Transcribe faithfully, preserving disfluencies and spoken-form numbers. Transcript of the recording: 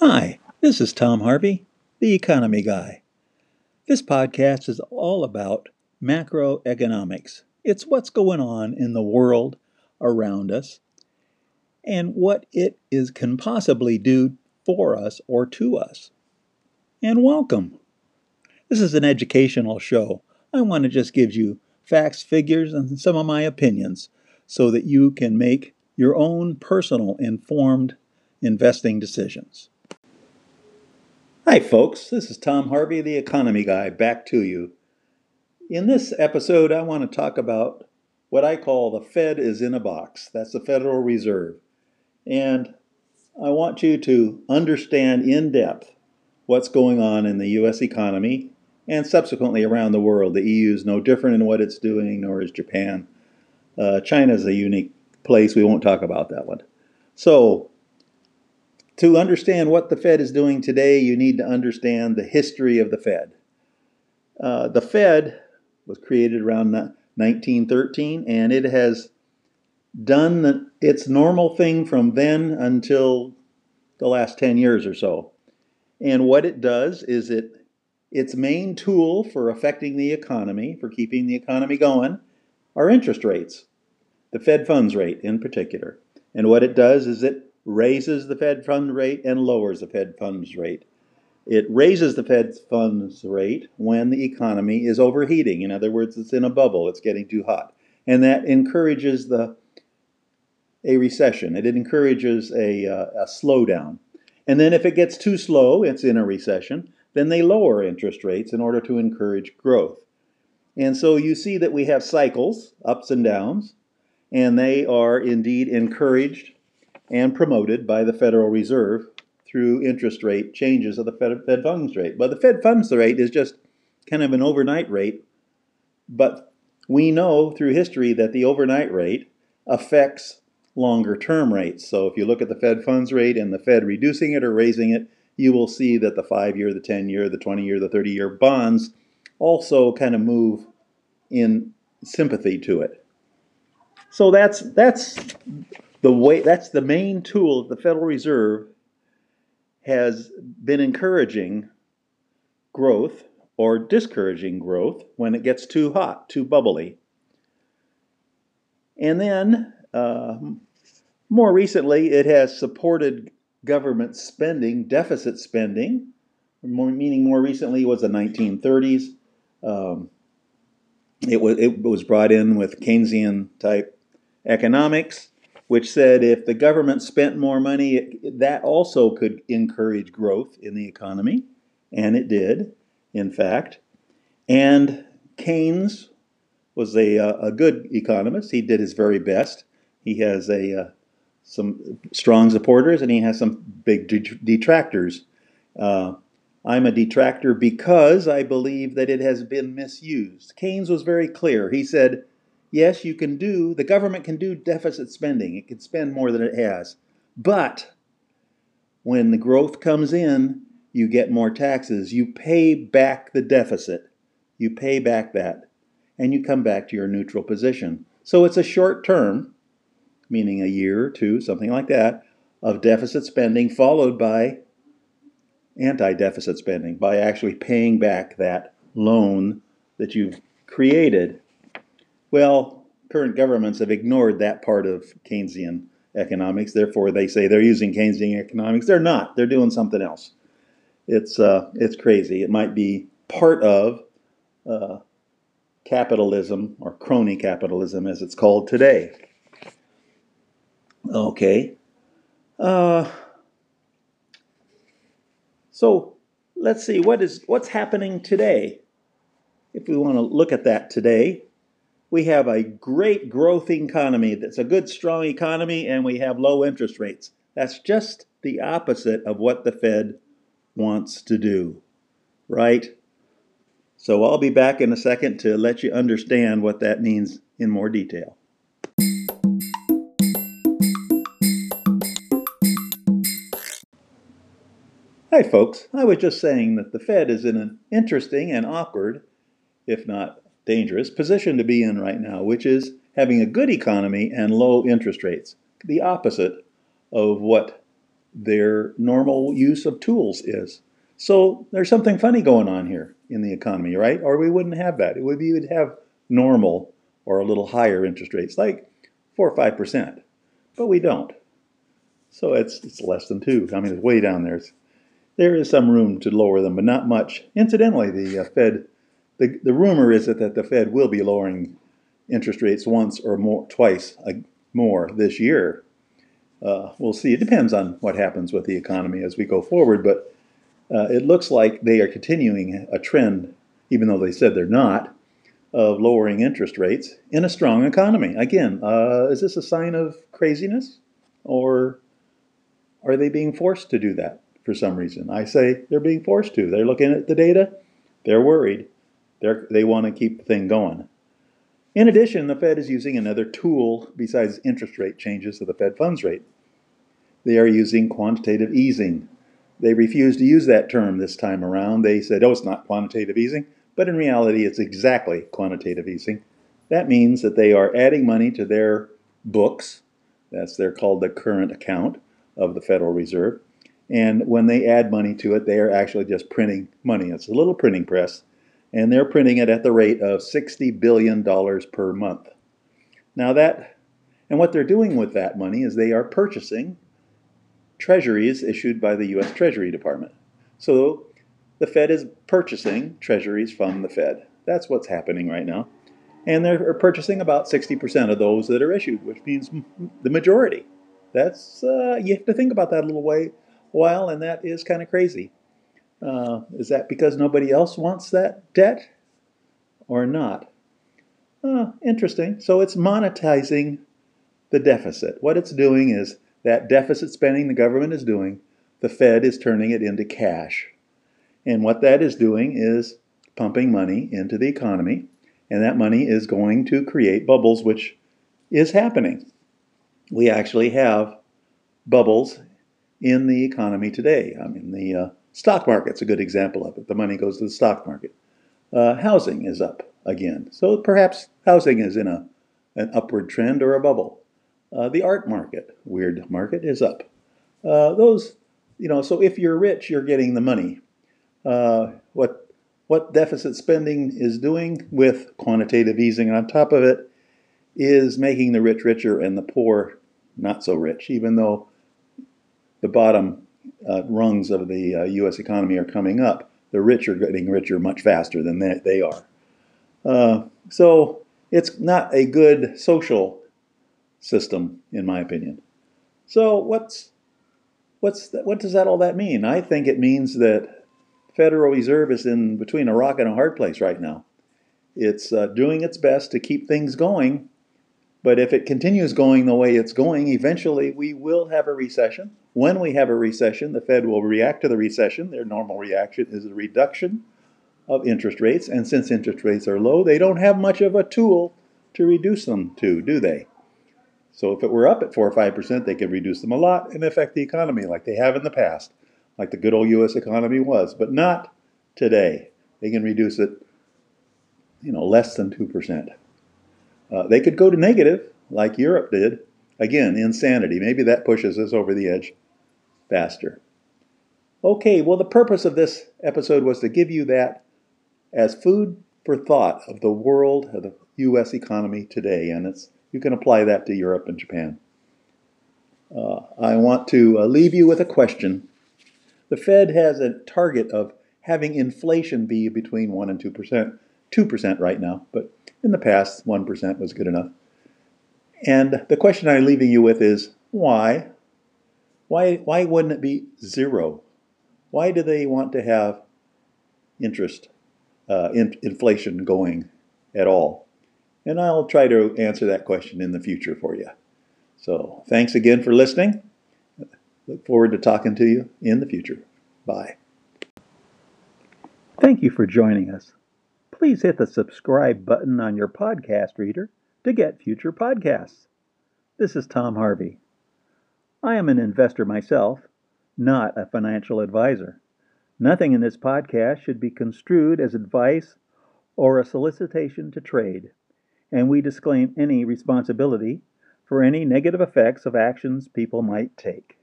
Hi, this is Tom Harvey, the economy guy. This podcast is all about macroeconomics. It's what's going on in the world around us and what it is can possibly do for us or to us. And welcome. This is an educational show. I want to just give you facts, figures, and some of my opinions so that you can make your own personal informed investing decisions. Hi folks, this is Tom Harvey, the economy guy, back to you. In this episode, I want to talk about what I call the Fed is in a box. That's the Federal Reserve. And I want you to understand in depth what's going on in the U S economy and subsequently around the world. The E U is no different in what it's doing, nor is Japan. Uh, China is a unique place. We won't talk about that one. So, to understand what the Fed is doing today, you need to understand the history of the Fed. Uh, the Fed was created around nineteen thirteen, and it has done the, its normal thing from then until the last ten years or so. And what it does is it its main tool for affecting the economy, for keeping the economy going, are interest rates, the Fed funds rate in particular. And what it does is it raises the Fed funds rate and lowers the Fed funds rate. It raises the Fed funds rate when the economy is overheating. In other words, it's in a bubble, it's getting too hot. And that encourages the a recession. It encourages a, uh, a slowdown. And then if it gets too slow, it's in a recession, then they lower interest rates in order to encourage growth. And so you see that we have cycles, ups and downs, and they are indeed encouraged and promoted by the Federal Reserve through interest rate changes of the Fed, Fed funds rate. But the Fed funds rate is just kind of an overnight rate, but we know through history that the overnight rate affects longer term rates. So if you look at the Fed funds rate and the Fed reducing it or raising it, you will see that the five-year, the ten-year, the twenty-year, the thirty-year bonds also kind of move in sympathy to it. So that's that's... The way, that's the main tool that the Federal Reserve has been encouraging growth or discouraging growth when it gets too hot, too bubbly. And then, uh, more recently, it has supported government spending, deficit spending, more, meaning more recently was the nineteen thirties. Um, it, was, it was brought in with Keynesian type economics, which said if the government spent more money, it, that also could encourage growth in the economy. And it did, in fact. And Keynes was a, uh, a good economist. He did his very best. He has a uh, some strong supporters, and he has some big det- detractors. Uh, I'm a detractor because I believe that it has been misused. Keynes was very clear. He said, yes, you can do, the government can do deficit spending. It can spend more than it has. But when the growth comes in, you get more taxes. You pay back the deficit. You pay back that. And you come back to your neutral position. So it's a short term, meaning a year or two, something like that, of deficit spending followed by anti-deficit spending, by actually paying back that loan that you've created. Well, current governments have ignored that part of Keynesian economics. Therefore, they say they're using Keynesian economics. They're not. They're doing something else. It's uh, it's crazy. It might be part of uh, capitalism or crony capitalism, as it's called today. Okay. Uh, so let's see what is what's happening today. If we want to look at that today. We have a great growth economy that's a good, strong economy, and we have low interest rates. That's just the opposite of what the Fed wants to do, right? So I'll be back in a second to let you understand what that means in more detail. Hi, folks. I was just saying that the Fed is in an interesting and awkward, if not dangerous position to be in right now, which is having a good economy and low interest rates, the opposite of what their normal use of tools is. So there's something funny going on here in the economy, right? Or we wouldn't have that. It would be, we'd have normal or a little higher interest rates, like four or five percent. But we don't. So it's, it's less than two. I mean, it's way down there. It's, there is some room to lower them, but not much. Incidentally, the uh, Fed, the, the rumor is that, that the Fed will be lowering interest rates once or more, twice uh, more this year. Uh, we'll see. It depends on what happens with the economy as we go forward, but uh, it looks like they are continuing a trend, even though they said they're not, of lowering interest rates in a strong economy. Again, uh, is this a sign of craziness? Or are they being forced to do that for some reason? I say they're being forced to. They're looking at the data. They're worried. They're, they want to keep the thing going. In addition, the Fed is using another tool besides interest rate changes to the Fed funds rate. They are using quantitative easing. They refused to use that term this time around. They said, oh, it's not quantitative easing. But in reality, it's exactly quantitative easing. That means that they are adding money to their books. That's they're called the current account of the Federal Reserve. And when they add money to it, they are actually just printing money. It's a little printing press. And they're printing it at the rate of sixty billion dollars per month. Now that, and what they're doing with that money is they are purchasing treasuries issued by the U S Treasury Department. So the Fed is purchasing treasuries from the Fed. That's what's happening right now. And they're purchasing about sixty percent of those that are issued, which means the majority. That's, uh, you have to think about that a little way, while, and that is kind of crazy. Uh, is that because nobody else wants that debt or not? Uh, interesting. So it's monetizing the deficit. What it's doing is that deficit spending the government is doing, the Fed is turning it into cash. And what that is doing is pumping money into the economy, and that money is going to create bubbles, which is happening. We actually have bubbles in the economy today. I mean, the uh, stock market's a good example of it. The money goes to the stock market. Uh, housing is up again. So perhaps housing is in a, an upward trend or a bubble. Uh, the art market, weird market, is up. Uh, those, you know, so if you're rich, you're getting the money. Uh, what what deficit spending is doing with quantitative easing, and on top of it, is making the rich richer and the poor not so rich, even though the bottom uh, rungs of the uh, U S economy are coming up. The rich are getting richer much faster than they, they are. Uh, so it's not a good social system, in my opinion. So what's, what's that, what does that all that mean? I think it means that the Federal Reserve is in between a rock and a hard place right now. It's uh, doing its best to keep things going. But if it continues going the way it's going, eventually we will have a recession. When we have a recession, the Fed will react to the recession. Their normal reaction is a reduction of interest rates. And since interest rates are low, they don't have much of a tool to reduce them to, do they? So if it were up at four or five percent, they could reduce them a lot and affect the economy like they have in the past, like the good old U S economy was, but not today. They can reduce it, you know, less than two percent. Uh, they could go to negative, like Europe did. Again, insanity. Maybe that pushes us over the edge faster. Okay, well, the purpose of this episode was to give you that as food for thought of the world, of the U S economy today. And it's you can apply that to Europe and Japan. Uh, I want to uh, leave you with a question. The Fed has a target of having inflation be between one and two percent. two percent right now, but in the past, one percent was good enough. And the question I'm leaving you with is, why? Why, why wouldn't it be zero? Why do they want to have interest, uh, in, inflation going at all? And I'll try to answer that question in the future for you. So thanks again for listening. Look forward to talking to you in the future. Bye. Thank you for joining us. Please hit the subscribe button on your podcast reader to get future podcasts. This is Tom Harvey. I am an investor myself, not a financial advisor. Nothing in this podcast should be construed as advice or a solicitation to trade, and we disclaim any responsibility for any negative effects of actions people might take.